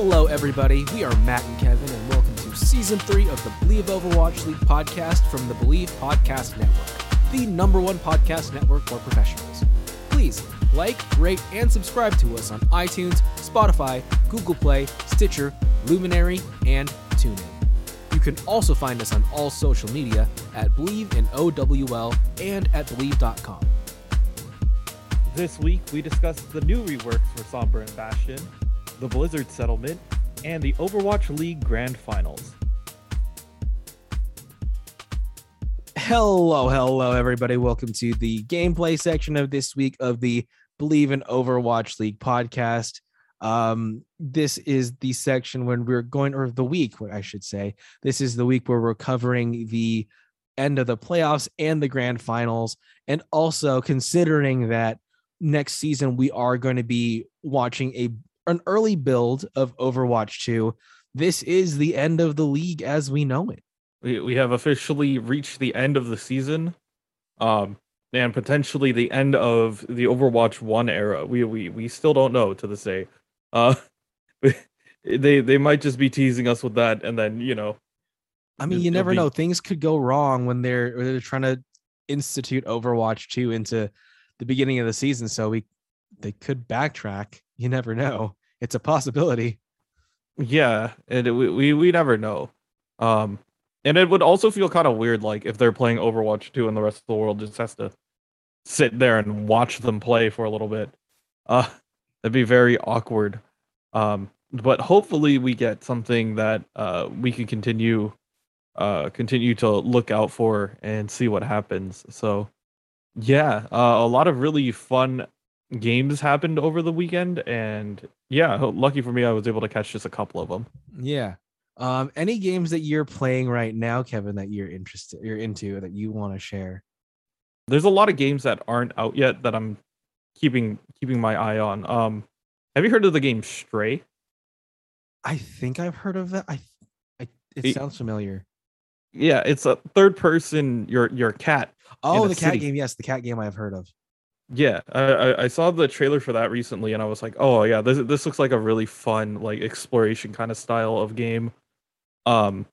Hello, everybody. We are Matt and Kevin, and welcome to Season 3 of the Believe Overwatch League podcast from the Believe Podcast Network, the #1 podcast network for professionals. Please like, rate, and subscribe to us on iTunes, Spotify, Google Play, Stitcher, Luminary, and TuneIn. You can also find us on all social media at BelieveInOWL and at Believe.com. This week, we discussed the new reworks for Sombra and Bastion, the Blizzard settlement, and the Overwatch League Grand Finals. Hello, everybody. Welcome to the gameplay section of this week of the Believe in Overwatch League podcast. This is the section when we're going, or the week, I should say. This is the week where we're covering the end of the playoffs and the Grand Finals, and also considering that next season we are going to be watching an early build of Overwatch 2. This is the end of the league as we know it. We have officially reached the end of the season, and potentially the end of the Overwatch One era. We still don't know to this day. They might just be teasing us with that, and then you never know. Things could go wrong when they're trying to institute Overwatch 2 into the beginning of the season. So they could backtrack. You never know. It's a possibility. Yeah, and we never know. And it would also feel kind of weird, like if they're playing Overwatch 2 and the rest of the world just has to sit there and watch them play for a little bit. That'd be very awkward. But hopefully we get something that we can continue to look out for and see what happens. So yeah, a lot of really fun games happened over the weekend, and yeah, lucky for me, I was able to catch just a couple of them. Yeah. Any games that you're playing right now, Kevin, that you're into that you want to share? There's a lot of games that aren't out yet that I'm keeping my eye on. Have you heard of the game Stray? I think I've heard of that. It sounds familiar. Yeah, it's a third person. Your cat. Oh, the cat game. Yes, the cat game I've heard of. Yeah, I saw the trailer for that recently, and I was like, oh yeah, this looks like a really fun, like, exploration kind of style of game. And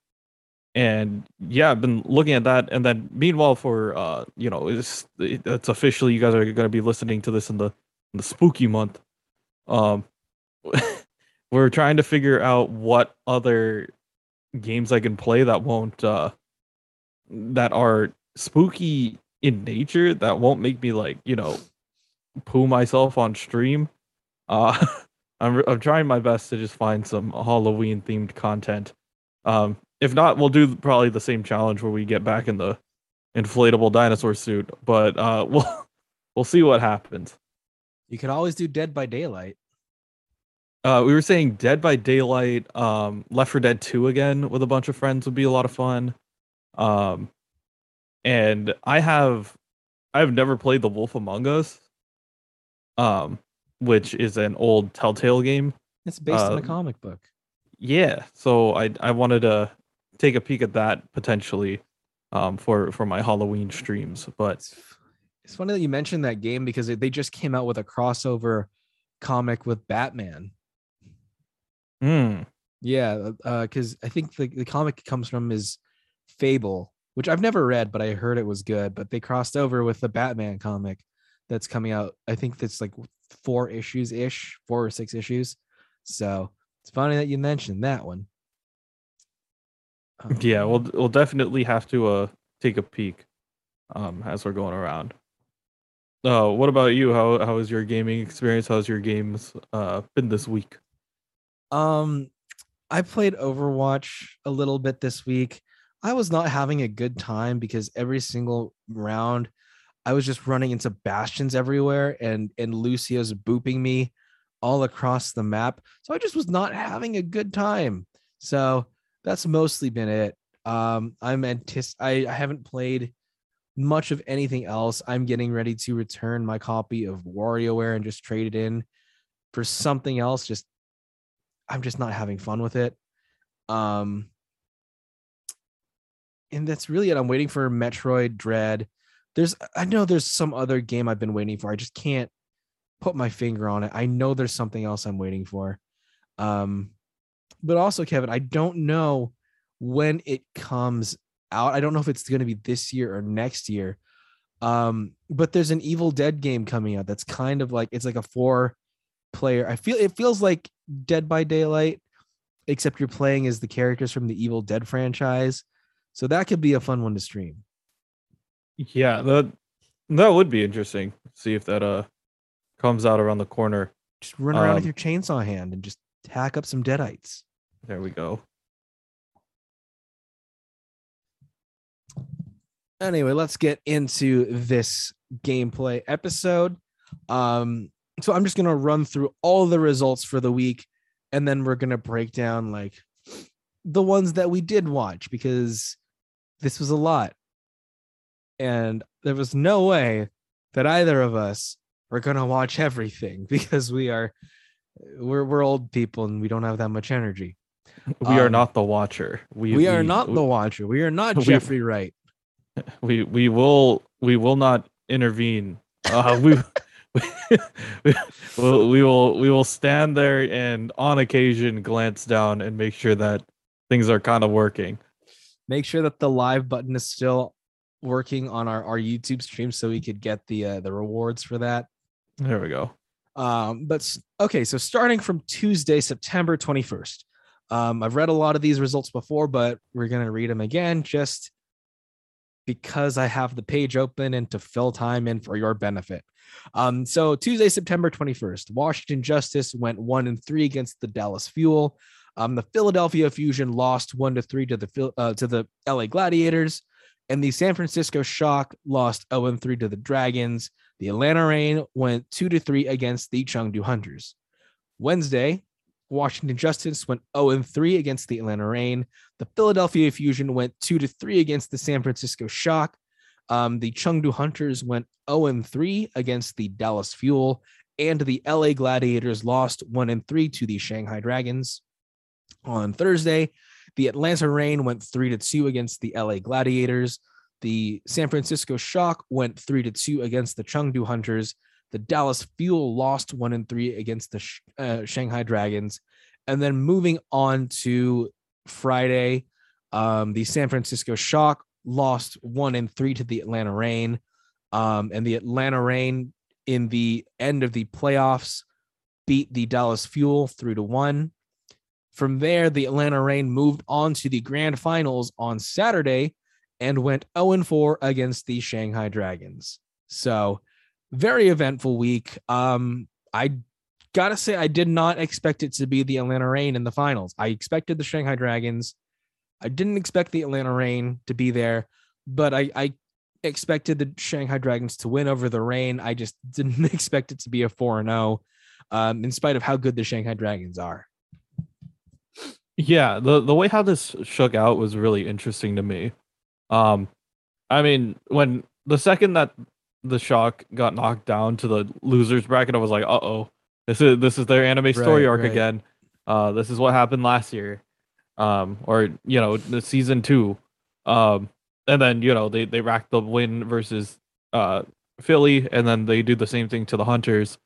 yeah, I've been looking at that, and then meanwhile, for it's officially, you guys are going to be listening to this in the spooky month. We're trying to figure out what other games I can play that won't that are spooky in nature, that won't make me, like, poo myself on stream. I'm trying my best to just find some Halloween themed content. If not, we'll do probably the same challenge where we get back in the inflatable dinosaur suit, but we'll see what happens. You could always do Dead by Daylight. We were saying Dead by Daylight, Left 4 Dead 2 again with a bunch of friends would be a lot of fun. And I've never played The Wolf Among Us, which is an old Telltale game. It's based on a comic book. Yeah, so I wanted to take a peek at that potentially for my Halloween streams. But it's funny that you mentioned that game because they just came out with a crossover comic with Batman. Yeah, because I think the comic it comes from is Fable, which I've never read, but I heard it was good. But they crossed over with the Batman comic that's coming out. I think that's like 4 or 6 issues. So it's funny that you mentioned that one. Yeah, we'll definitely have to take a peek as we're going around. What about you? How is your gaming experience? How's your games been this week? I played Overwatch a little bit this week. I was not having a good time because every single round I was just running into Bastions everywhere and Lucio's booping me all across the map. So I just was not having a good time. So that's mostly been it. I haven't played much of anything else. I'm getting ready to return my copy of WarioWare and just trade it in for something else. I'm just not having fun with it. And that's really it. I'm waiting for Metroid Dread. I know there's some other game I've been waiting for. I just can't put my finger on it. I know there's something else I'm waiting for. But also, Kevin, I don't know when it comes out. I don't know if it's going to be this year or next year. But there's an Evil Dead game coming out that's kind of like, it's like a 4-player. It feels like Dead by Daylight, except you're playing as the characters from the Evil Dead franchise. So that could be a fun one to stream. Yeah, that would be interesting. See if that comes out around the corner. Just run around with your chainsaw hand and just hack up some deadites. There we go. Anyway, let's get into this gameplay episode. So I'm just going to run through all the results for the week, and then we're going to break down like the ones that we did watch, because this was a lot. And there was no way that either of us are going to watch everything, because we're old people and we don't have that much energy. We are not the watcher. We are not the watcher. We are not Jeffrey Wright. We will not intervene. We will stand there and on occasion glance down and make sure that things are kind of working. Make sure that the live button is still working on our YouTube stream, so we could get the rewards for that. There we go. But okay, so starting from Tuesday, September 21st, I've read a lot of these results before, but we're gonna read them again just because I have the page open and to fill time in for your benefit. So Tuesday, September 21st, Washington Justice went 1-3 against the Dallas Fuel. The Philadelphia Fusion lost 1-3 to the L.A. Gladiators, and the San Francisco Shock lost 0-3 to the Dragons. The Atlanta Reign went 2-3 against the Chengdu Hunters. Wednesday, Washington Justice went 0-3 against the Atlanta Reign. The Philadelphia Fusion went 2-3 against the San Francisco Shock. The Chengdu Hunters went 0-3 against the Dallas Fuel, and the L.A. Gladiators lost 1-3 to the Shanghai Dragons. On Thursday, the Atlanta Reign went 3-2 against the L.A. Gladiators. The San Francisco Shock went 3-2 against the Chengdu Hunters. The Dallas Fuel lost 1-3 against the Shanghai Dragons. And then moving on to Friday, the San Francisco Shock lost 1-3 to the Atlanta Reign. And the Atlanta Reign, in the end of the playoffs, beat the Dallas Fuel 3-1. From there, the Atlanta Reign moved on to the grand finals on Saturday and went 0-4 against the Shanghai Dragons. So, very eventful week. I got to say, I did not expect it to be the Atlanta Reign in the finals. I expected the Shanghai Dragons. I didn't expect the Atlanta Reign to be there, but I expected the Shanghai Dragons to win over the Reign. I just didn't expect it to be a 4-0, in spite of how good the Shanghai Dragons are. Yeah, the way how this shook out was really interesting to me. I mean, when the second that the Shock got knocked down to the losers bracket, I was like, "Uh-oh, this is their anime story arc again. This is what happened last year, or the season 2." And then they racked the win versus Philly, and then they do the same thing to the Hunters,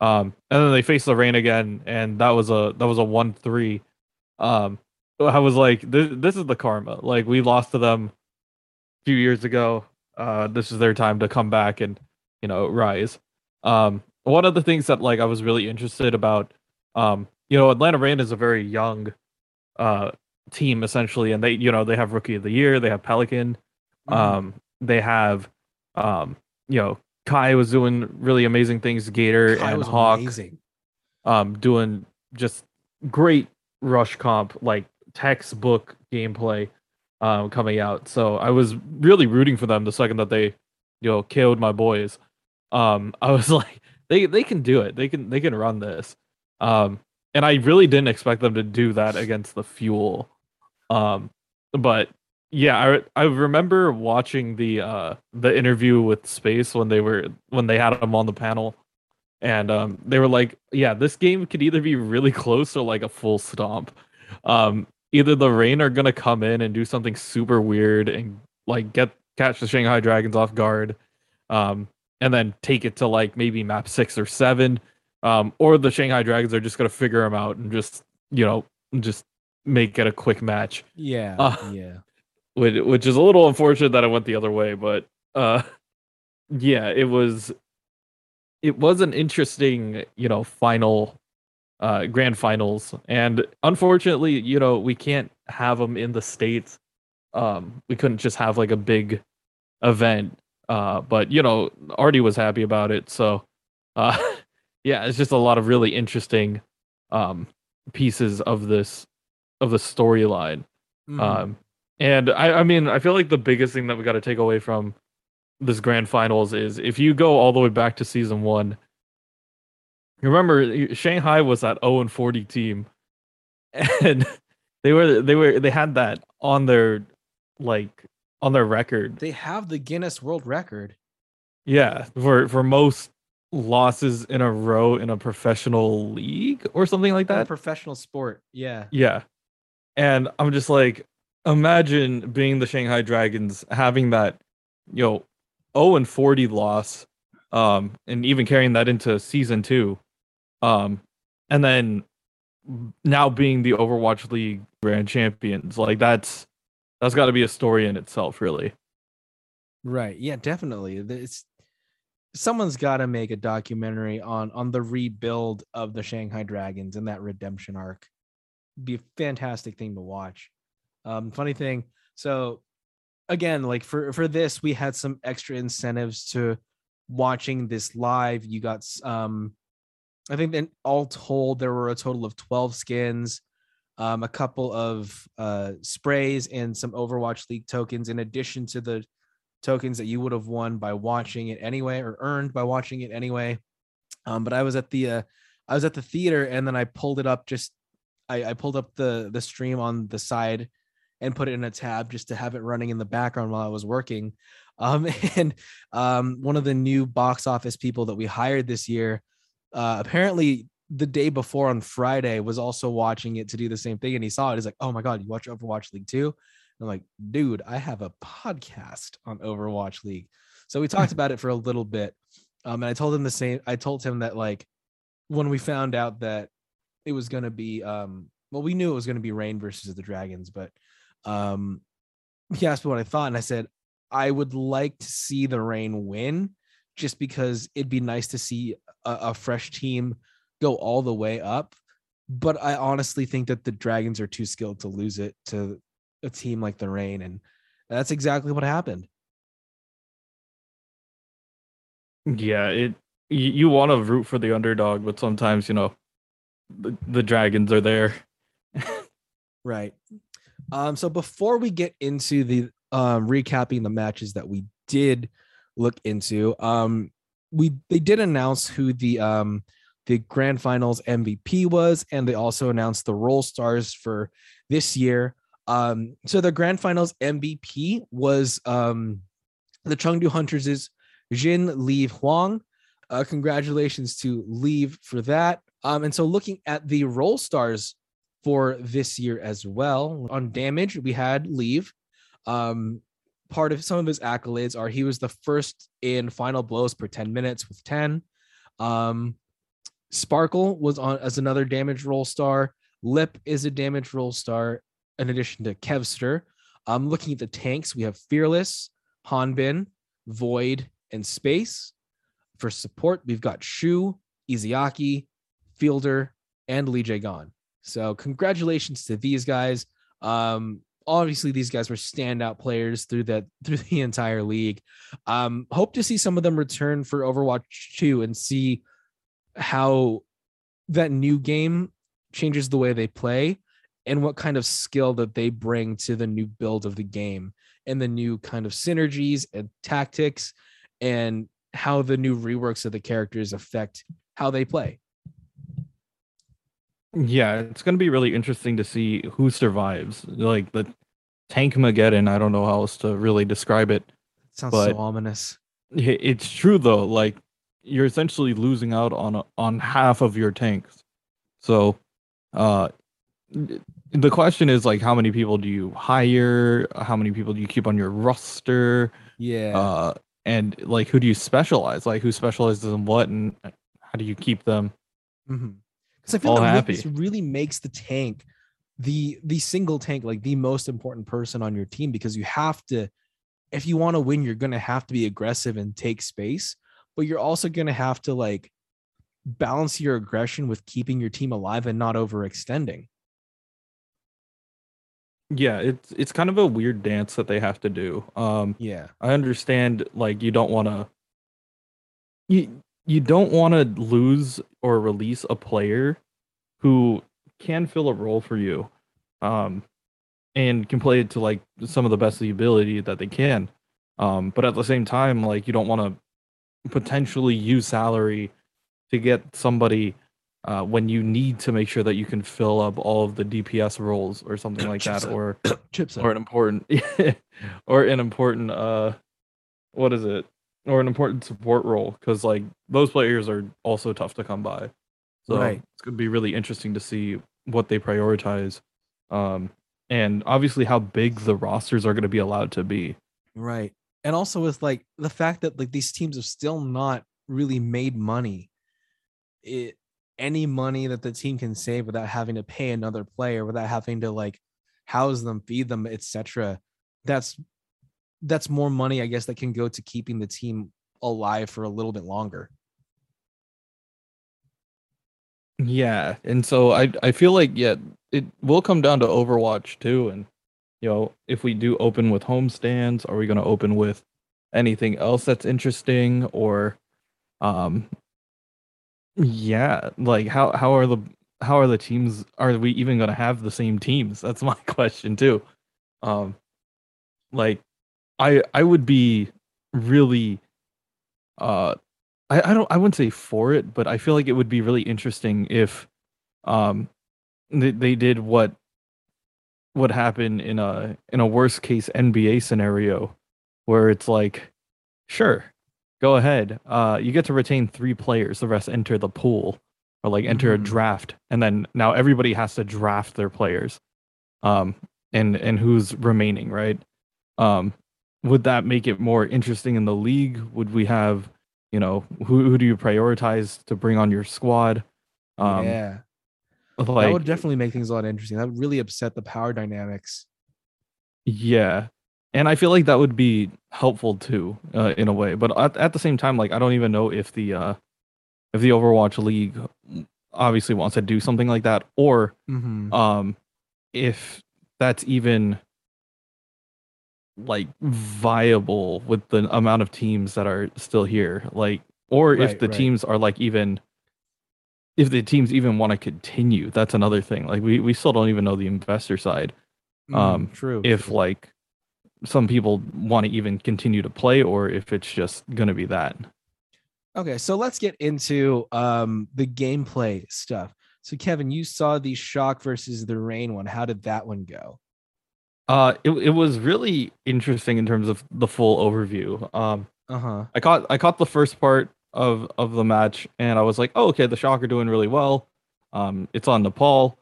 and then they face the Reign again, and that was a 1-3. I was like, this is the karma. Like, we lost to them a few years ago. This is their time to come back and rise. One of the things that I was really interested about, Atlanta Reign is a very young team essentially, and they they have Rookie of the Year, they have Pelican, they have Kai was doing really amazing things, Gator Kai and Hawk, amazing. Doing just great rush comp, like textbook gameplay coming out. So I was really rooting for them the second that they KO'd my boys. I was like, they can do it, they can run this. And I really didn't expect them to do that against the Fuel. But yeah, I remember watching the interview with Space when they had him on the panel. And they were like, yeah, this game could either be really close or like a full stomp. Either the Reign are going to come in and do something super weird and catch the Shanghai Dragons off guard, and then take it to maybe map 6 or 7, or the Shanghai Dragons are just going to figure them out and just get a quick match. Yeah, yeah. Which is a little unfortunate that I went the other way, but yeah, it was an interesting, final grand finals, and unfortunately, we can't have them in the States. We couldn't just have like a big event, but Artie was happy about it, so yeah, it's just a lot of really interesting pieces of this storyline. Mm-hmm. And I mean, I feel like the biggest thing that we got to take away from this grand finals is, if you go all the way back to season one, remember Shanghai was that 0-40 team, and they had that on their record. They have the Guinness World Record. Yeah, for most losses in a row in a professional league or something like that. A professional sport. Yeah. Yeah. And I'm just like, imagine being the Shanghai Dragons, having that, 0-40 loss, and even carrying that into season two. And then now being the Overwatch League grand champions. Like, that's got to be a story in itself, really. Right. Yeah, definitely. Someone's got to make a documentary on the rebuild of the Shanghai Dragons and that redemption arc. Be a fantastic thing to watch. Funny thing. So again, like for this, we had some extra incentives to watching this live. You got, I think then all told, there were a total of 12 skins, a couple of sprays, and some Overwatch League tokens, in addition to the tokens that you would have won by watching it anyway, or earned by watching it anyway. But I was at the theater, and then I pulled it up. I pulled up the stream on the side and put it in a tab just to have it running in the background while I was working. One of the new box office people that we hired this year, apparently the day before on Friday, was also watching it to do the same thing. And he saw it. He's like, "Oh my God, you watch Overwatch League too?" And I'm like, "Dude, I have a podcast on Overwatch League." So we talked about it for a little bit. And I told him the same. I told him that, like, when we found out that it was going to be, we knew it was going to be Reign versus the Dragons, but he asked me what I thought, and I said, I would like to see the Reign win, just because it'd be nice to see a fresh team go all the way up. But I honestly think that the Dragons are too skilled to lose it to a team like the Reign, and that's exactly what happened. Yeah, you want to root for the underdog, but sometimes, the Dragons are there. Right. So before we get into the recapping the matches that we did look into, they did announce who the grand finals MVP was, and they also announced the role stars for this year. So the grand finals MVP was the Chengdu Hunters' Jin Li Huang. Congratulations to Li for that. And so looking at the role stars for this year as well, on damage, we had Leave. Part of some of his accolades are, he was the first in final blows per 10 minutes with 10. Sparkle was on as another damage role star. Lip is a damage role star, in addition to Kevster. Looking at the tanks, we have Fearless, Hanbin, Void, and Space. For support, we've got Shu, Izayaki, Fielder, and Lee Jae-gon. So congratulations to these guys. Obviously, these guys were standout players through the entire league. Hope to see some of them return for Overwatch 2 and see how that new game changes the way they play and what kind of skill that they bring to the new build of the game and the new kind of synergies and tactics, and how the new reworks of the characters affect how they play. Yeah, it's going to be really interesting to see who survives. Like the Tankmageddon, I don't know how else to really describe it. Sounds so ominous. It's true, though. Like, you're essentially losing out on half of your tanks. So the question is, like, how many people do you hire? How many people do you keep on your roster? Yeah. And, like, who do you specialize? Like, who specializes in what, and how do you keep them? Mm-hmm. Because I feel like this really makes the tank the single tank, like the most important person on your team, because you have to, if you want to win, you're going to have to be aggressive and take space, but you're also going to have to like balance your aggression with keeping your team alive and not overextending. Yeah, it's kind of a weird dance that they have to do. Yeah, I understand, like, you don't want to lose or release a player who can fill a role for you, and can play it to like some of the best of the ability that they can. But at the same time, like, you don't want to potentially use salary to get somebody when you need to make sure that you can fill up all of the DPS roles or something like that, or an important support role, because like those players are also tough to come by. So right. It's going to be really interesting to see what they prioritize, and obviously how big the rosters are going to be allowed to be. Right. And also with like the fact that like these teams have still not really made money, any money that the team can save without having to pay another player, without having to like house them, feed them, etc. That's more money, I guess, that can go to keeping the team alive for a little bit longer. Yeah, and so I feel like, yeah, it will come down to Overwatch 2, and you know, if we do open with homestands, are we going to open with anything else that's interesting, or yeah, like how are the teams, are we even going to have the same teams? That's my question too. Like I would be really I wouldn't say for it, but I feel like it would be really interesting if they did what happened in a worst case NBA scenario, where it's like, sure, go ahead, you get to retain 3 players, the rest enter the pool or like enter a draft, and then now everybody has to draft their players, and who's remaining, right? Would that make it more interesting in the league? Would we have, you know, who do you prioritize to bring on your squad? Yeah, like, that would definitely make things a lot interesting. That would really upset the power dynamics. Yeah, and I feel like that would be helpful too, in a way. But at the same time, like, I don't even know if the Overwatch League obviously wants to do something like that, or if that's even like viable with the amount of teams that are still here, like, or if the teams are like, even if the teams even want to continue, that's another thing. Like we still don't even know the investor side. True. If like some people want to even continue to play, or if it's just going to be that. Okay. So let's get into the gameplay stuff. So Kevin, you saw the Shock versus the Reign one. How did that one go? It was really interesting in terms of the full overview. I caught the first part of the match, and I was like, oh, okay, the Shock are doing really well. It's on Nepal.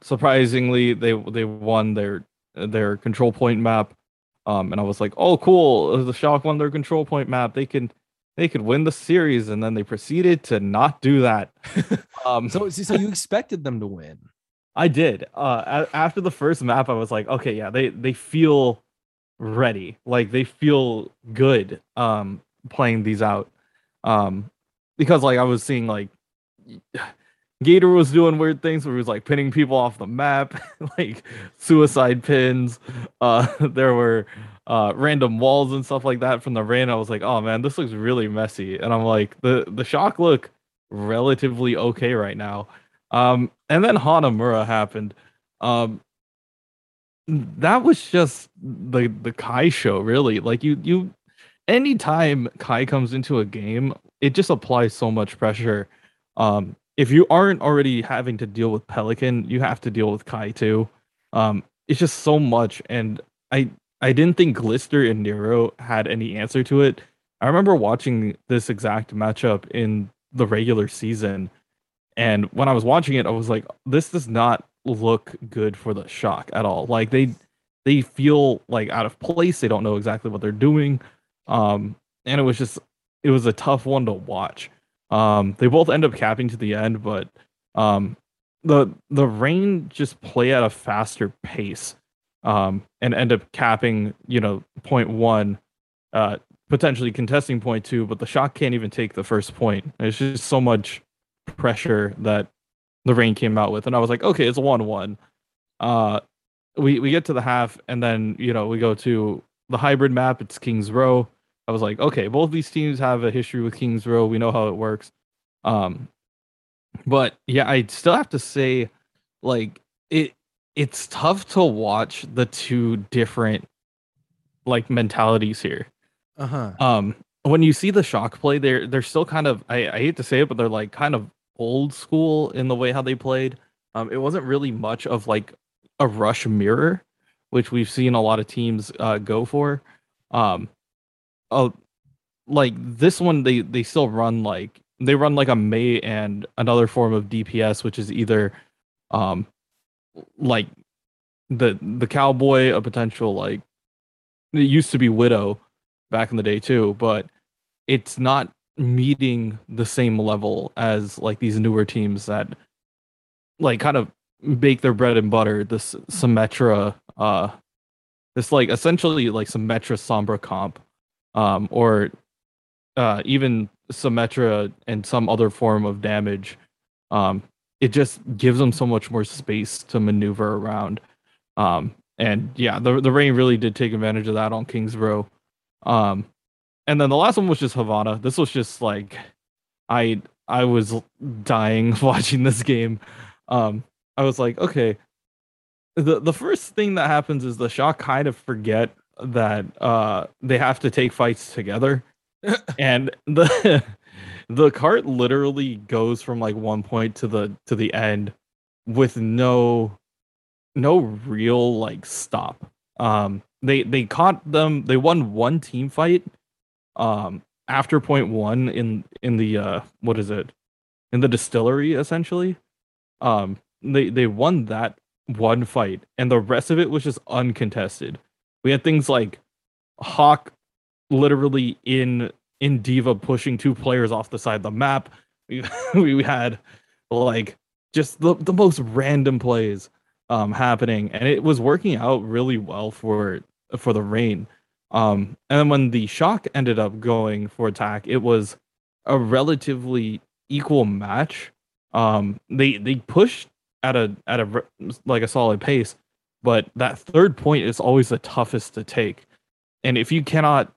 Surprisingly, they won their control point map. And I was like, oh, cool, the Shock won their control point map. They could win the series, and then they proceeded to not do that. So you expected them to win. I did. After the first map, I was like, okay, yeah, they feel ready. Like, they feel good playing these out. Because, like, I was seeing, like, Gator was doing weird things where he was, like, pinning people off the map, like, suicide pins. There were random walls and stuff like that from the rain. I was like, oh, man, this looks really messy. And I'm like, the Shock look relatively okay right now. And then Hanamura happened. That was just the Kai show, really. Like you anytime Kai comes into a game, it just applies so much pressure. If you aren't already having to deal with Pelican, you have to deal with Kai too. It's just so much, and I didn't think Glister and Nero had any answer to it. I remember watching this exact matchup in the regular season. And when I was watching it, I was like, this does not look good for the Shock at all. Like they feel like out of place. They don't know exactly what they're doing. And it was a tough one to watch. They both end up capping to the end, but the Reign just play at a faster pace, and end up capping, you know, point one, potentially contesting point two, but the Shock can't even take the first point. It's just so much pressure that the Reign came out with, and I was like, okay, it's a 1-1. We get to the half, and then, you know, we go to the hybrid map. It's King's Row. I was like, okay, both these teams have a history with King's Row. We know how it works. But yeah, I still have to say, like, it's tough to watch the two different, like, mentalities here. Uh-huh. When you see the Shock play, they're still kind of, I hate to say it, but they're like kind of old school in the way how they played. It wasn't really much of like a rush mirror, which we've seen a lot of teams go for. Like this one, they still run like a Mei and another form of DPS, which is either like the Cowboy, a potential, like, it used to be Widow back in the day too, but it's not meeting the same level as like these newer teams that like kind of bake their bread and butter, this Symmetra, this like essentially like Symmetra Sombra comp, or even Symmetra and some other form of damage. It just gives them so much more space to maneuver around. And yeah, the Reign really did take advantage of that on King's Row. And then the last one was just Havana. This was just like, I was dying watching this game. I was like, okay, the first thing that happens is the Shock kind of forget that they have to take fights together. And the cart literally goes from like one point to the end with no real like stop. They caught them. They won one team fight after point one in the what is it, in the distillery, essentially. They won that one fight, and the rest of it was just uncontested. We had things like Hawk literally in Diva pushing two players off the side of the map. We had like just the most random plays happening, and it was working out really well for the Reign. And then when the Shock ended up going for attack, it was a relatively equal match. They pushed at a like a solid pace, but that third point is always the toughest to take. And if you cannot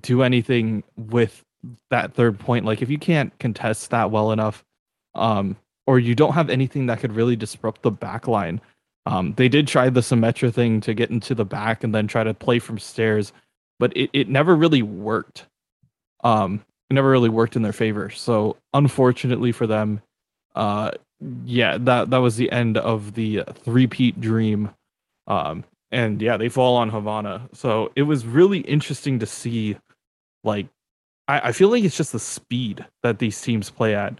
do anything with that third point, like if you can't contest that well enough, or you don't have anything that could really disrupt the back line. They did try the Symmetra thing to get into the back and then try to play from stairs, but it never really worked. It never really worked in their favor. So unfortunately for them, yeah, that was the end of the three-peat dream. And yeah, they fall on Havana. So it was really interesting to see, like, I feel like it's just the speed that these teams play at.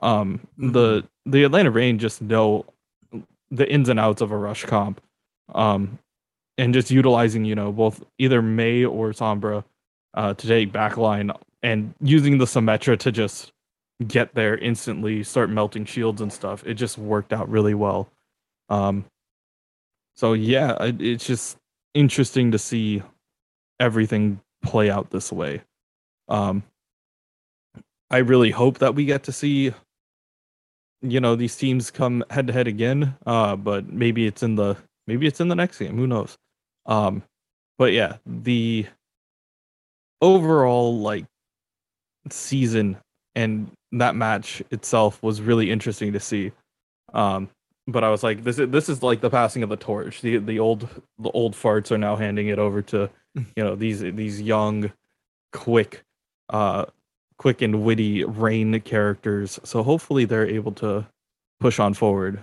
The Atlanta Reign just know the ins and outs of a rush comp, and just utilizing, you know, both either Mei or Sombra to take backline, and using the Symmetra to just get there instantly, start melting shields and stuff. It just worked out really well. So yeah, it's just interesting to see everything play out this way. I really hope that we get to see, you know, these teams come head to head again. But maybe it's in the next game. Who knows? But yeah, the overall like season and that match itself was really interesting to see. But I was like, this is like the passing of the torch. The old farts are now handing it over to, you know, these young, quick and witty Reign characters. So hopefully they're able to push on forward.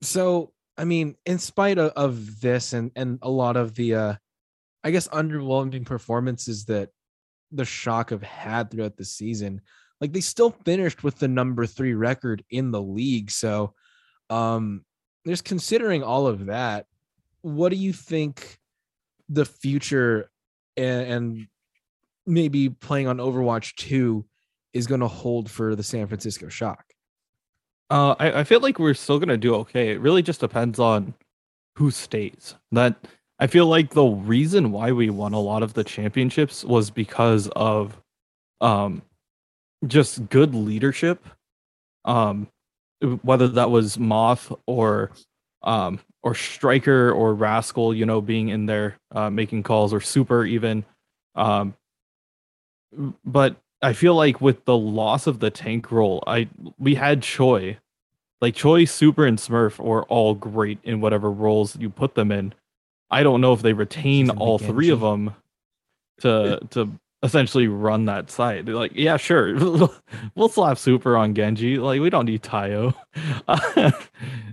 So, I mean, in spite of this and a lot of the, I guess, underwhelming performances that the Shock have had throughout the season, like they still finished with the number 3 record in the league. So just considering all of that, what do you think the future and maybe playing on Overwatch 2 is going to hold for the San Francisco Shock? I feel like we're still going to do okay. It really just depends on who stays. That I feel like the reason why we won a lot of the championships was because of just good leadership. Whether that was Moth or Striker or Rascal, you know, being in there making calls, or Super even. But I feel like with the loss of the tank role, we had Choi. Like Choi, Super, and Smurf were all great in whatever roles you put them in. I don't know if they retain all three of them to essentially run that side. They're like, yeah, sure, we'll slap Super on Genji. Like, we don't need Tayo.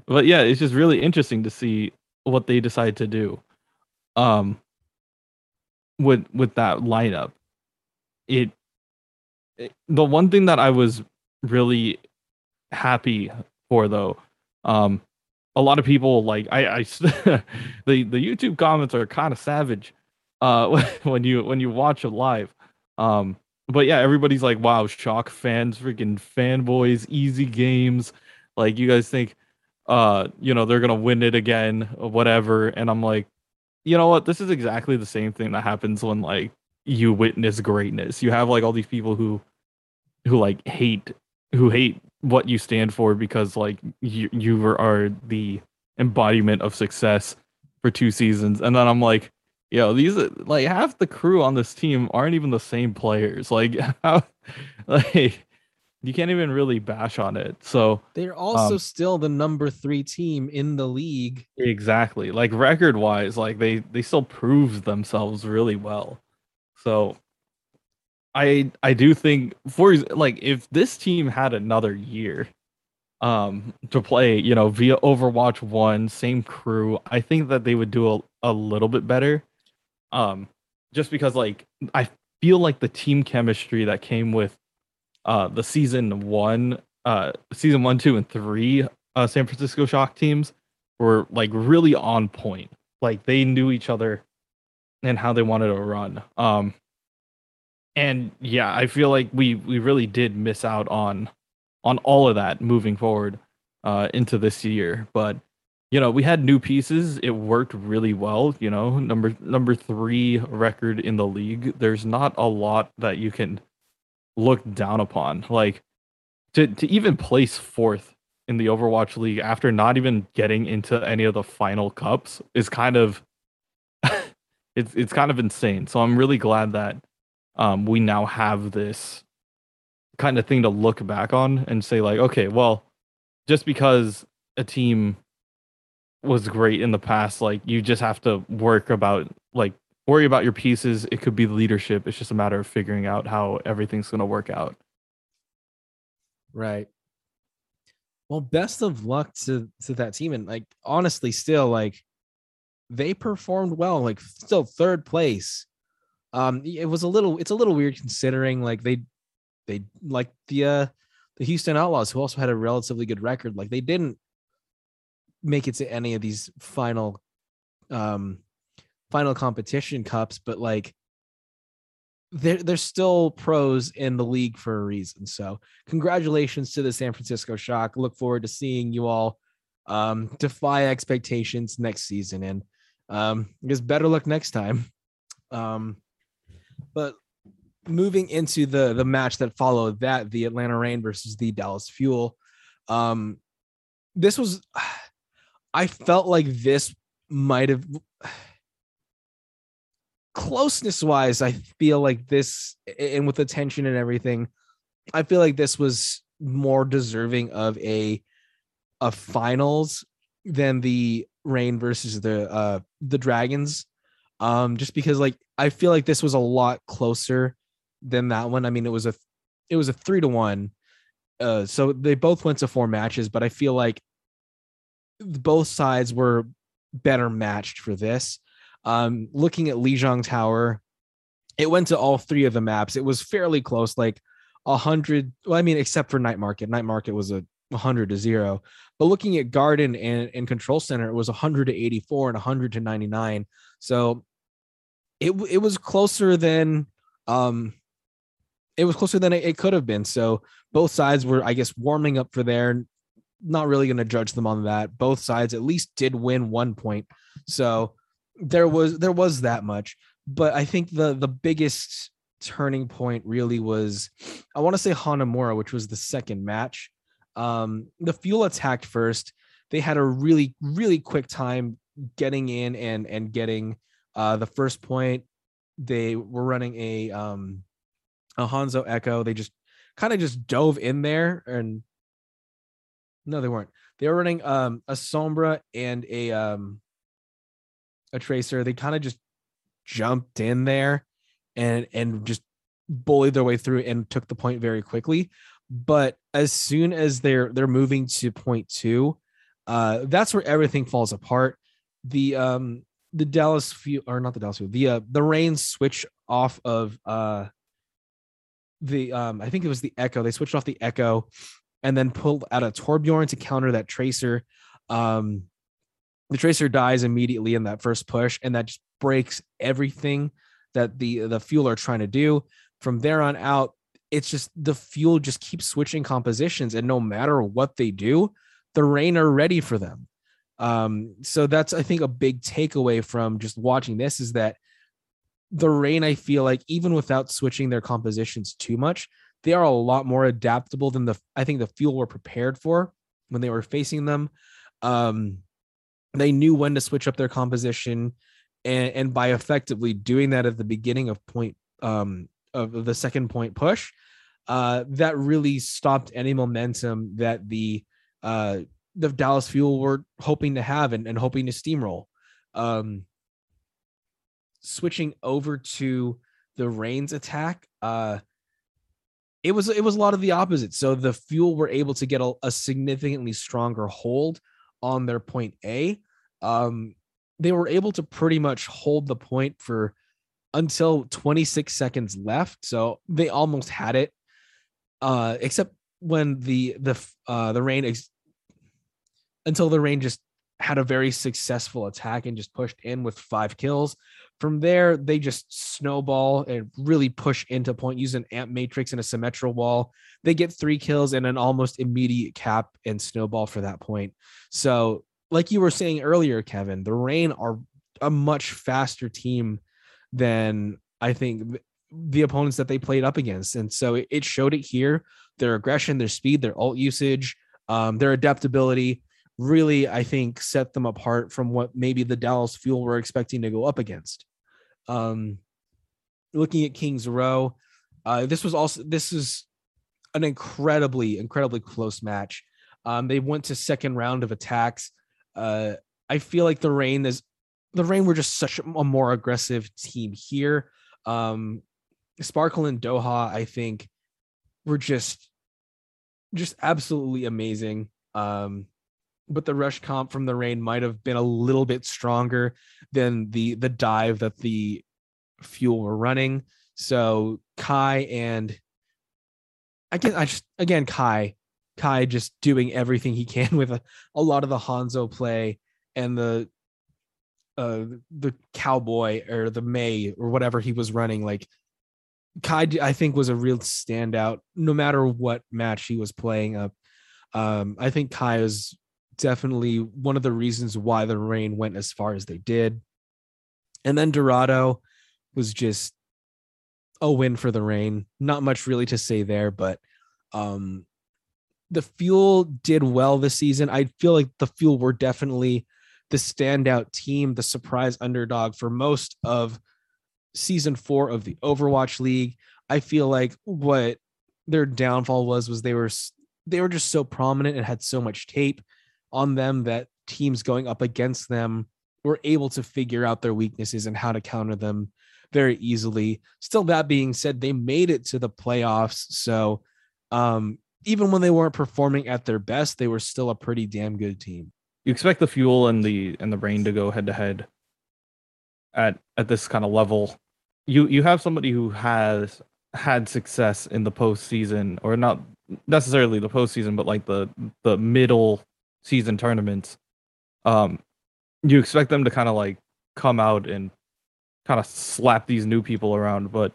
But yeah, it's just really interesting to see what they decide to do with that lineup. The one thing that I was really happy for, though, a lot of people like I the YouTube comments are kind of savage when you watch it live, but yeah, everybody's like, wow, Shock fans, freaking fanboys, easy games, like you guys think you know they're gonna win it again or whatever. And I'm like, you know what, this is exactly the same thing that happens when like you witness greatness. You have like all these people who like hate what you stand for because like you are the embodiment of success for 2 seasons. And then I'm like, yo, these like half the crew on this team aren't even the same players. Like, how, like you can't even really bash on it. So they're also still the number 3 team in the league. Exactly. Like record wise, like they still prove themselves really well. So I do think for like if this team had another year to play, you know, via Overwatch One, same crew, I think that they would do a little bit better. Just because like I feel like the team chemistry that came with the season 1, 2, and 3 San Francisco Shock teams were like really on point. Like they knew each other and how they wanted to run. And yeah, I feel like we really did miss out on all of that moving forward into this year. But you know, we had new pieces. It worked really well. You know, number 3 record in the league. There's not a lot that you can look down upon. Like to even place 4th in the Overwatch League after not even getting into any of the final cups is kind of it's kind of insane. So I'm really glad that we now have this kind of thing to look back on and say like, okay, well, just because a team was great in the past, like you just have to worry about your pieces. It could be leadership. It's just a matter of figuring out how everything's going to work out. Right. Well, best of luck to that team. And like, honestly, still like they performed well, like still 3rd place. It's a little weird considering like they like the Houston Outlaws, who also had a relatively good record, like they didn't make it to any of these final competition cups, but like they're still pros in the league for a reason. So congratulations to the San Francisco Shock. Look forward to seeing you all defy expectations next season, and I guess better luck next time. But moving into the match that followed that, the Atlanta Reign versus the Dallas Fuel, I felt like this might have, closeness wise, I feel like this, and with the tension and everything, I feel like this was more deserving of a finals than the Reign versus the Dragons. Just because like I feel like this was a lot closer than that one. I mean, it was a 3-1, so they both went to 4 matches, but I feel like both sides were better matched for this. Looking at Lijiang Tower, it went to all 3 of the maps. It was fairly close, like 100. Well, I mean, except for Night Market. Night Market was a 100-0. But looking at Garden and Control Center, it was 100-84 and 100-99. So it was closer than it was closer than it could have been. So both sides were, I guess, warming up for there. Not really going to judge them on that. Both sides at least did win 1 point. So there was that much. But I think the biggest turning point really was, I want to say Hanamura, which was the second match. The Fuel attacked first. They had a really, really quick time getting in and getting the first point. They were running a Hanzo Echo. They just kind of just dove in there, and no, they weren't. They were running a Sombra and a Tracer. They kind of just jumped in there and just bullied their way through and took the point very quickly. But as soon as they're moving to point two, that's where everything falls apart. The Dallas Fuel, or not the Dallas Fuel, the Reign switch off of I think it was the Echo. They switched off the Echo and then pulled out a Torbjorn to counter that Tracer. The Tracer dies immediately in that first push, and that just breaks everything that the Fuel are trying to do. From there on out, it's just the Fuel just keeps switching compositions, and no matter what they do, the Reign are ready for them. So that's, I think, a big takeaway from just watching this, is that the Reign, I feel like, even without switching their compositions too much, they are a lot more adaptable than the Fuel were prepared for when they were facing them. They knew when to switch up their composition, and by effectively doing that at the beginning of of the second point push, that really stopped any momentum that the Dallas Fuel were hoping to have and hoping to steamroll. Switching over to the Reign's attack, it was a lot of the opposite. So the Fuel were able to get a significantly stronger hold on their point A. They were able to pretty much hold the point for until 26 seconds left. So they almost had it, except when the Reign until the Reign just had a very successful attack and just pushed in with 5 kills. From there, they just snowball and really push into point using Amp Matrix and a Symmetra wall. They get 3 kills and an almost immediate cap and snowball for that point. So like you were saying earlier, Kevin, the Reign are a much faster team than I think the opponents that they played up against. And so it showed it here, their aggression, their speed, their ult usage, their adaptability really, I think, set them apart from what maybe the Dallas Fuel were expecting to go up against. Looking at King's Row, this is an incredibly, incredibly close match. They went to second round of attacks. I feel like the Reign were just such a more aggressive team here. Sparkle and Doha, I think, were just absolutely amazing. But the rush comp from the Reign might have been a little bit stronger than the dive that the Fuel were running. So Kai just doing everything he can with a lot of the Hanzo play and the Cowboy or the May or whatever he was running. Like, Kai, I think, was a real standout no matter what match he was playing up. I think Kai is definitely one of the reasons why the Reign went as far as they did. And then Dorado was just a win for the Reign. Not much really to say there, but the Fuel did well this season. I feel like the Fuel were definitely the standout team, the surprise underdog for most of season 4 of the Overwatch League. I feel like what their downfall was they were just so prominent and had so much tape on them that teams going up against them were able to figure out their weaknesses and how to counter them very easily. Still, that being said, they made it to the playoffs. So even when they weren't performing at their best, they were still a pretty damn good team. You expect the Fuel and the Reign to go head to head at this kind of level. You have somebody who has had success in the postseason, or not necessarily the postseason, but like the middle season tournaments. You expect them to kind of like come out and kind of slap these new people around. But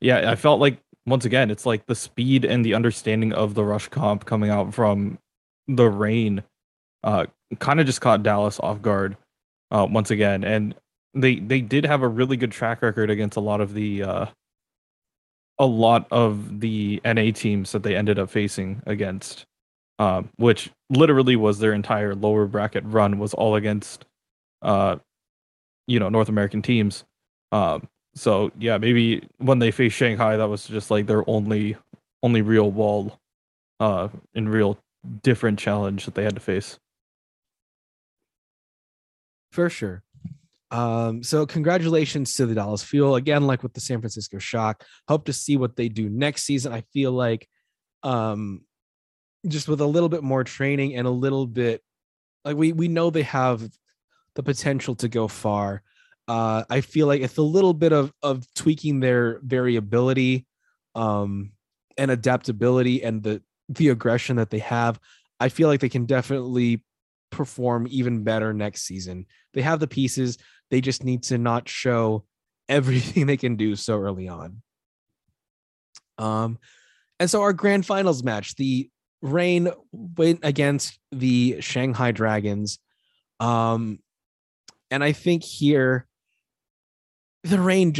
yeah, I felt like once again, it's like the speed and the understanding of the rush comp coming out from the Reign kind of just caught Dallas off guard once again. And they did have a really good track record against a lot of the NA teams that they ended up facing against, which literally was their entire lower bracket run was all against, North American teams. So yeah, maybe when they faced Shanghai, that was just like their only real wall, and real different challenge that they had to face. For sure. So congratulations to the Dallas Fuel again, like with the San Francisco Shock. Hope to see what they do next season. I feel like, just with a little bit more training and a little bit, like we know they have the potential to go far. I feel like it's a little bit of tweaking their variability, and adaptability and the aggression that they have. I feel like they can definitely perform even better next season. They have the pieces. They just need to not show everything they can do so early on. And so our grand finals match, the Reign went against the Shanghai Dragons. And I think here the Reign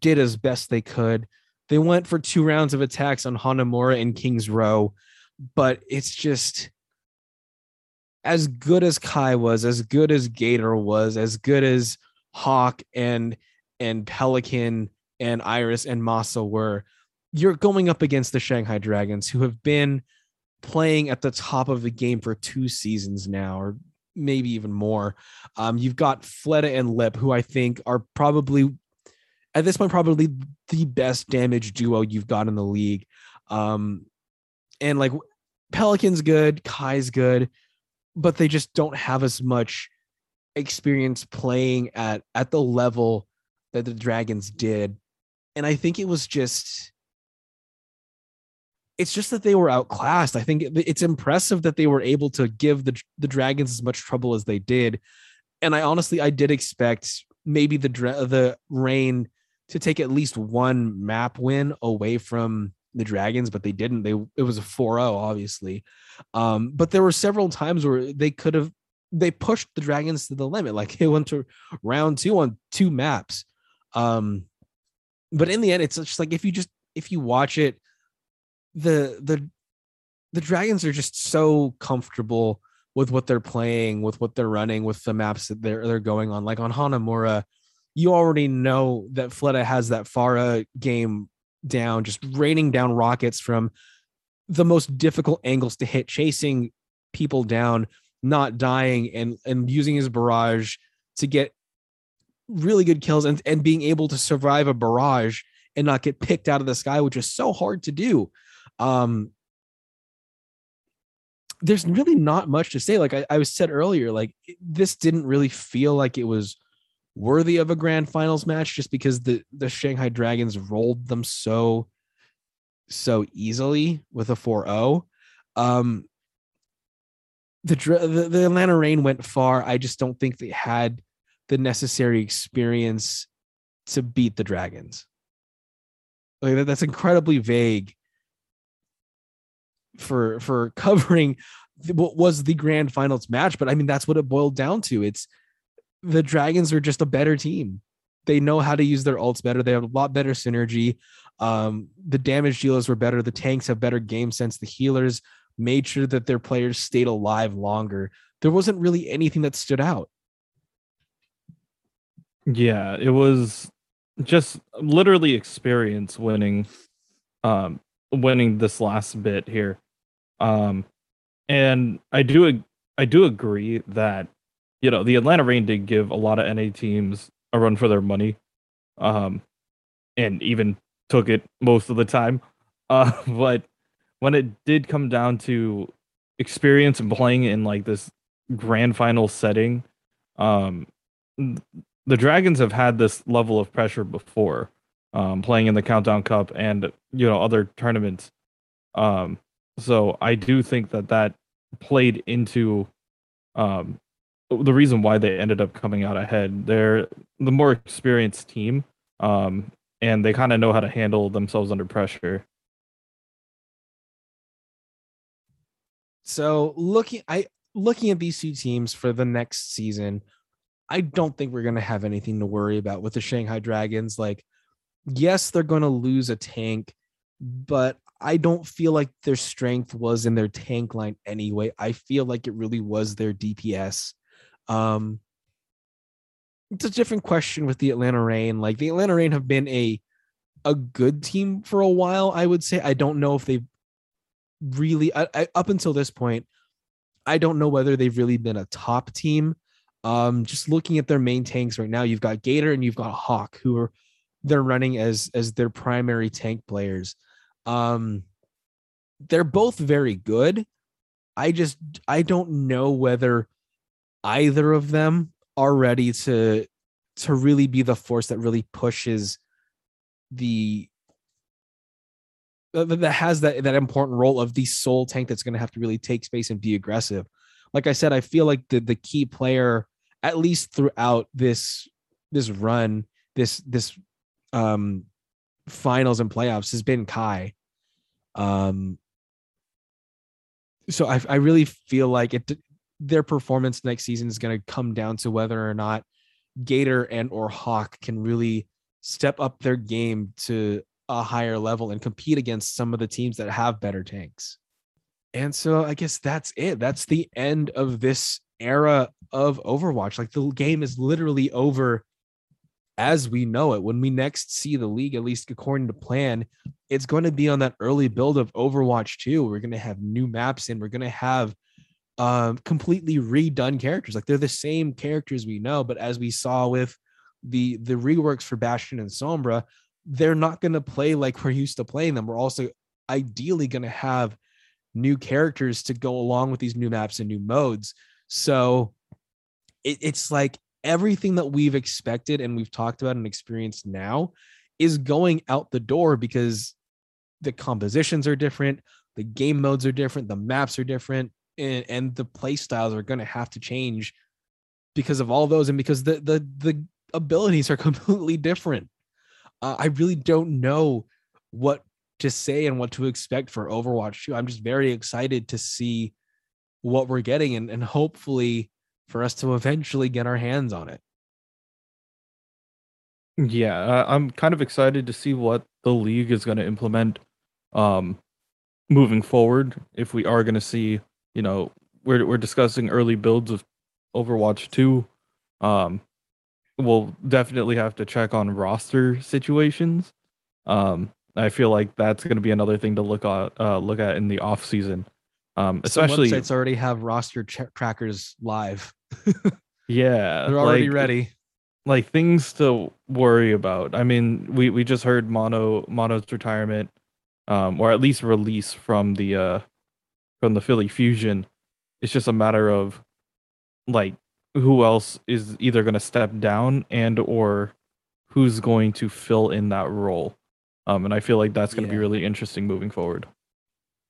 did as best they could. They went for two rounds of attacks on Hanamura and King's Row, but it's just as good as Kai was, as good as Gator was, as good as Hawk and Pelican and Iris and Masa were, you're going up against the Shanghai Dragons, who have been playing at the top of the game for 2 seasons now, or maybe even more. You've got Fleta and Lip, who I think are probably at this point, probably the best damage duo you've got in the league. And like Pelican's good, Kai's good, but they just don't have as much experience playing at the level that the Dragons did. And I think it was just that they were outclassed. I think it's impressive that they were able to give the Dragons as much trouble as they did. And I did expect maybe the Reign to take at least one map win away from the Dragons, but they didn't. It was a 4-0, obviously. But there were several times where they pushed the Dragons to the limit. Like they went to round 2 on 2 maps. But in the end, it's just like, if you watch it, the Dragons are just so comfortable with what they're playing, with what they're running, with the maps that they're going on. Like on Hanamura, you already know that Fleta has that Pharah game down, just raining down rockets from the most difficult angles to hit, chasing people down, not dying, and using his barrage to get really good kills and being able to survive a barrage and not get picked out of the sky, which is so hard to do. There's really not much to say. Like I said earlier, like this didn't really feel like it was worthy of a grand finals match, just because the Shanghai Dragons rolled them so easily with a 4-0. The Atlanta Reign went far. I just don't think they had the necessary experience to beat the Dragons. Like that's incredibly vague for covering what was the grand finals match, but I mean that's what it boiled down to. It's the Dragons are just a better team. They know how to use their ults better. They have a lot better synergy. The damage dealers were better. The tanks have better game sense. The healers made sure that their players stayed alive longer. There wasn't really anything that stood out. Yeah, it was just literally experience winning this last bit here. And I do agree that, the Atlanta Reign did give a lot of NA teams a run for their money, and even took it most of the time. But when it did come down to experience and playing in like this grand final setting, the Dragons have had this level of pressure before, playing in the Countdown Cup and, other tournaments. So I do think that played into the reason why they ended up coming out ahead. They're the more experienced team, and they kind of know how to handle themselves under pressure. So looking at these two teams for the next season, I don't think we're going to have anything to worry about with the Shanghai Dragons. Like, yes, they're going to lose a tank, but I don't feel like their strength was in their tank line anyway. I feel like it really was their DPS. It's a different question with the Atlanta Reign. Like, the Atlanta Reign have been a good team for a while, I would say. I don't know if they've really, up until this point, I don't know whether they've really been a top team. Just looking at their main tanks right now, you've got Gator and you've got Hawk, who are they're running as their primary tank players. They're both very good. I don't know whether either of them are ready to really be the force that really pushes that has that important role of the sole tank that's going to have to really take space and be aggressive. Like I said, I feel like the key player, at least throughout this run, this finals and playoffs, has been Kai. So I really feel like their performance next season is going to come down to whether or not Gator and or Hawk can really step up their game to a higher level and compete against some of the teams that have better tanks. And so I guess that's it. That's the end of this era of Overwatch. Like, the game is literally over as we know it. When we next see the league, at least according to plan, it's going to be on that early build of Overwatch 2. We're going to have new maps and we're going to have completely redone characters. Like, they're the same characters we know, but as we saw with the reworks for Bastion and Sombra, they're not going to play like we're used to playing them. We're also ideally going to have new characters to go along with these new maps and new modes. So it's like everything that we've expected and we've talked about and experienced now is going out the door because the compositions are different, the game modes are different, the maps are different, and the play styles are going to have to change because of all those and because the abilities are completely different. I really don't know what to say and what to expect for Overwatch 2. I'm just very excited to see what we're getting and hopefully for us to eventually get our hands on it. Yeah, I'm kind of excited to see what the league is going to implement moving forward. If we are going to see, we're discussing early builds of Overwatch 2. We'll definitely have to check on roster situations. I feel like that's going to be another thing to look at in the off season. Especially some websites already have roster trackers live. Yeah, they're already ready. Like, things to worry about. I mean, we just heard Mono's retirement, or at least release from the Philly Fusion. It's just a matter of like who else is either going to step down and or who's going to fill in that role. And I feel like that's going to be really interesting moving forward.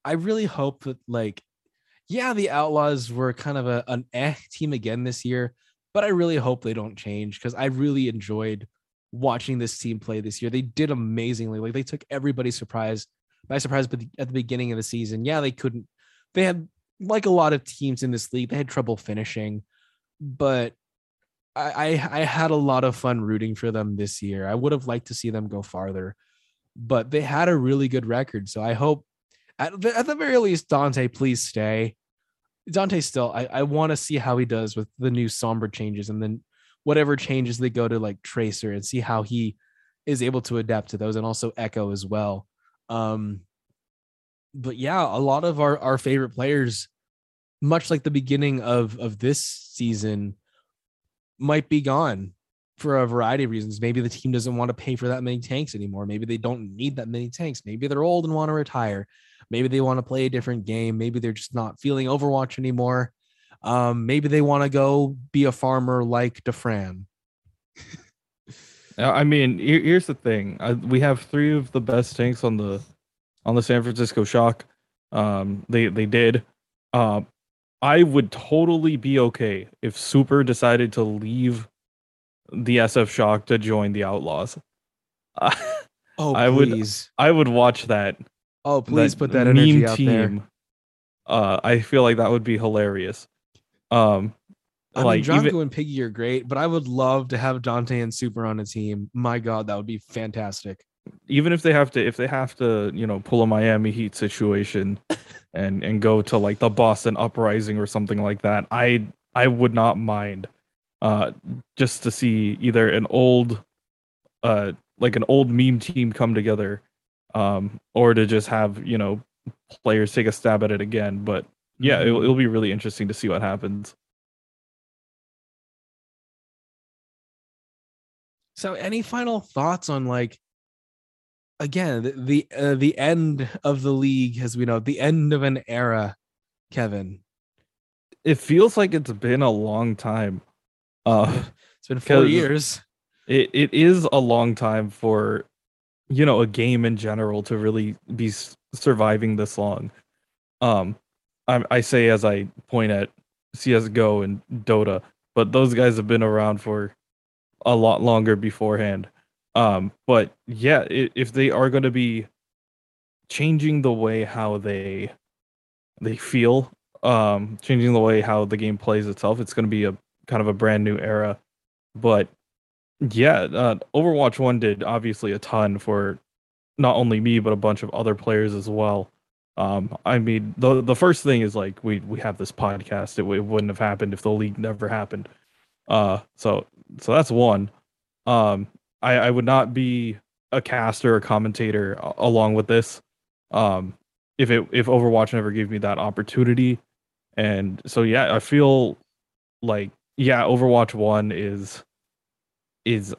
I really hope that, the Outlaws were kind of an team again this year, but I really hope they don't change because I really enjoyed watching this team play this year. They did amazingly. Like, they took everybody by surprise, but at the beginning of the season, they couldn't. They had, like a lot of teams in this league, they had trouble finishing, but I had a lot of fun rooting for them this year. I would have liked to see them go farther. But they had a really good record. So I hope at the very least, Dante, please stay. Dante still, I want to see how he does with the new Sombra changes and then whatever changes they go to like Tracer and see how he is able to adapt to those and also Echo as well. But yeah, a lot of our favorite players, much like the beginning of this season, might be gone. For a variety of reasons. Maybe the team doesn't want to pay for that many tanks anymore. Maybe they don't need that many tanks. Maybe they're old and want to retire. Maybe they want to play a different game. Maybe they're just not feeling Overwatch anymore. Maybe they want to go be a farmer like DeFran. I mean, here's the thing. We have three of the best tanks on the San Francisco Shock. They did. I would totally be okay if Super decided to leave the SF Shock to join the Outlaws. Oh, please. I would watch that. Oh, please put that energy out there. I feel like that would be hilarious. Dronko and Piggy are great, but I would love to have Dante and Super on a team. My God, that would be fantastic. Even if they have to, pull a Miami Heat situation and go to like the Boston Uprising or something like that, I would not mind just to see either an old, like an old meme team come together, or to just have, players take a stab at it again. But yeah, it'll be really interesting to see what happens. So any final thoughts on again, the end of the league, as we know, the end of an era, Kevin? It feels like it's been a long time. It's been 4 years. It is a long time for, a game in general to really be surviving this long. I say as I point at CSGO and Dota, but those guys have been around for a lot longer beforehand. But yeah, if they are going to be changing the way how they feel, changing the way how the game plays itself, it's going to be a kind of a brand new era. But yeah, Overwatch One did obviously a ton for not only me but a bunch of other players as well. I mean, the first thing is we have this podcast. It wouldn't have happened if the league never happened. So that's one. I would not be a caster or commentator along with this if Overwatch never gave me that opportunity. And so yeah, I feel Overwatch 1 is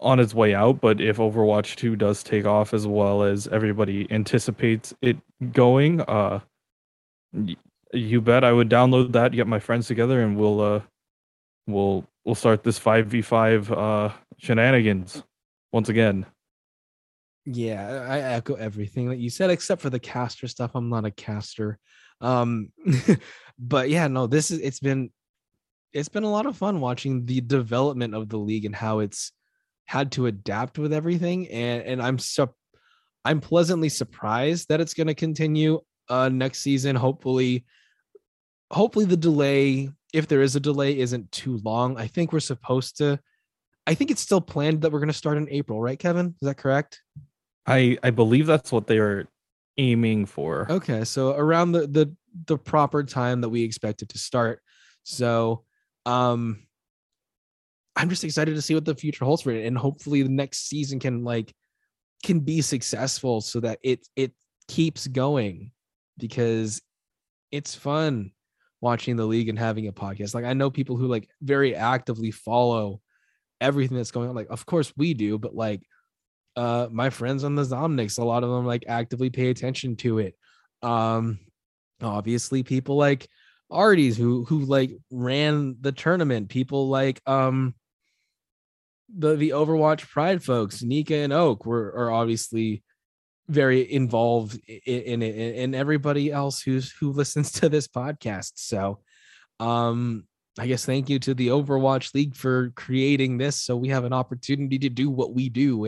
on its way out, but if Overwatch 2 does take off as well as everybody anticipates it going, you bet I would download that, get my friends together, and we'll start this 5v5 shenanigans once again. Yeah, I echo everything that you said except for the caster stuff. I'm not a caster. But yeah, no, it's been a lot of fun watching the development of the league and how it's had to adapt with everything. And I'm pleasantly surprised that it's going to continue next season. Hopefully the delay, if there is a delay, isn't too long. I think it's still planned that we're going to start in April, right, Kevin? Is that correct? I believe that's what they are aiming for. Okay, so around the proper time that we expect it to start. So I'm just excited to see what the future holds for it, and hopefully the next season can be successful so that it keeps going, because it's fun watching the league and having a podcast. I know people who very actively follow everything that's going on. Of course we do, but my friends on the Zomnics, a lot of them actively pay attention to it. Obviously people like Artie's who ran the tournament, people the Overwatch Pride folks, Nika and Oak are obviously very involved in it, and everybody else who listens to this podcast. So I guess thank you to the Overwatch League for creating this, so we have an opportunity to do what we do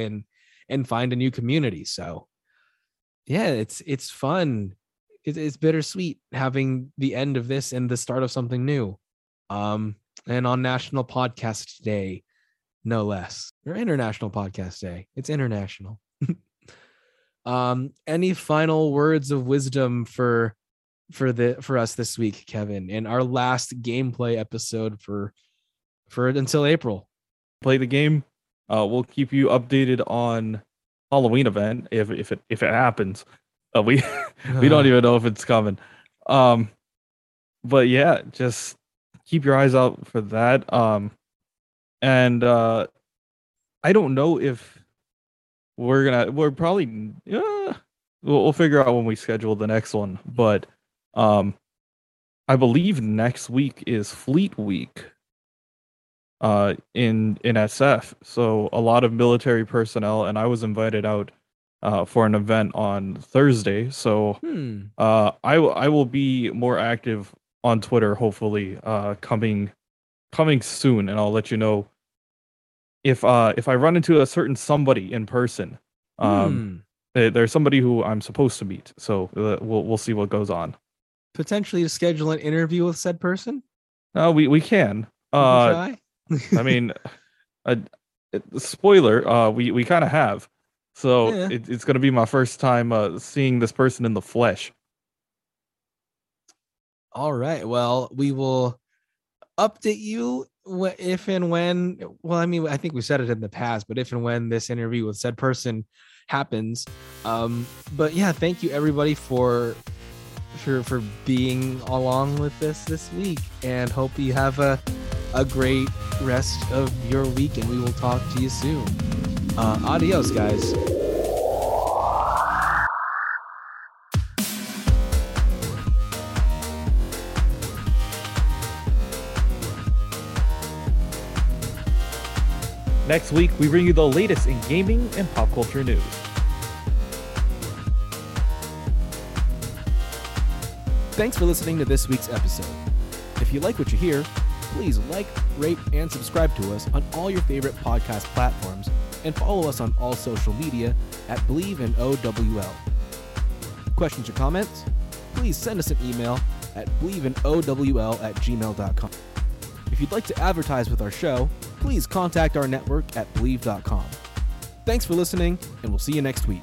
and find a new community. So yeah, it's fun. It's bittersweet having the end of this and the start of something new. And on National Podcast Day, no less, or International Podcast Day. It's international. Any final words of wisdom for us this week, Kevin, in our last gameplay episode for until April? Play the game. We'll keep you updated on Halloween event if it happens. We don't even know if it's coming. But yeah, just keep your eyes out for that. And I don't know if we'll figure out when we schedule the next one, but I believe next week is Fleet Week in SF. So a lot of military personnel, and I was invited out for an event on Thursday. So I will be more active on Twitter, hopefully, coming soon, and I'll let you know if I run into a certain somebody in person There's somebody who I'm supposed to meet, so we'll see what goes on. Potentially to schedule an interview with said person? No, we can. I mean, spoiler, we kind of have. So yeah. It's going to be my first time seeing this person in the flesh. All right. Well, we will update you if and when. Well, I mean, I think we said it in the past, but if and when this interview with said person happens. But yeah, thank you everybody for being along with us this week, and hope you have a great rest of your week, and we will talk to you soon. Adios, guys. Next week, we bring you the latest in gaming and pop culture news. Thanks for listening to this week's episode. If you like what you hear, please like, rate, and subscribe to us on all your favorite podcast platforms, and follow us on all social media at BelieveInOWL. Questions or comments? Please send us an email at BelieveInOWL@gmail.com. If you'd like to advertise with our show, please contact our network at Believe.com. Thanks for listening, and we'll see you next week.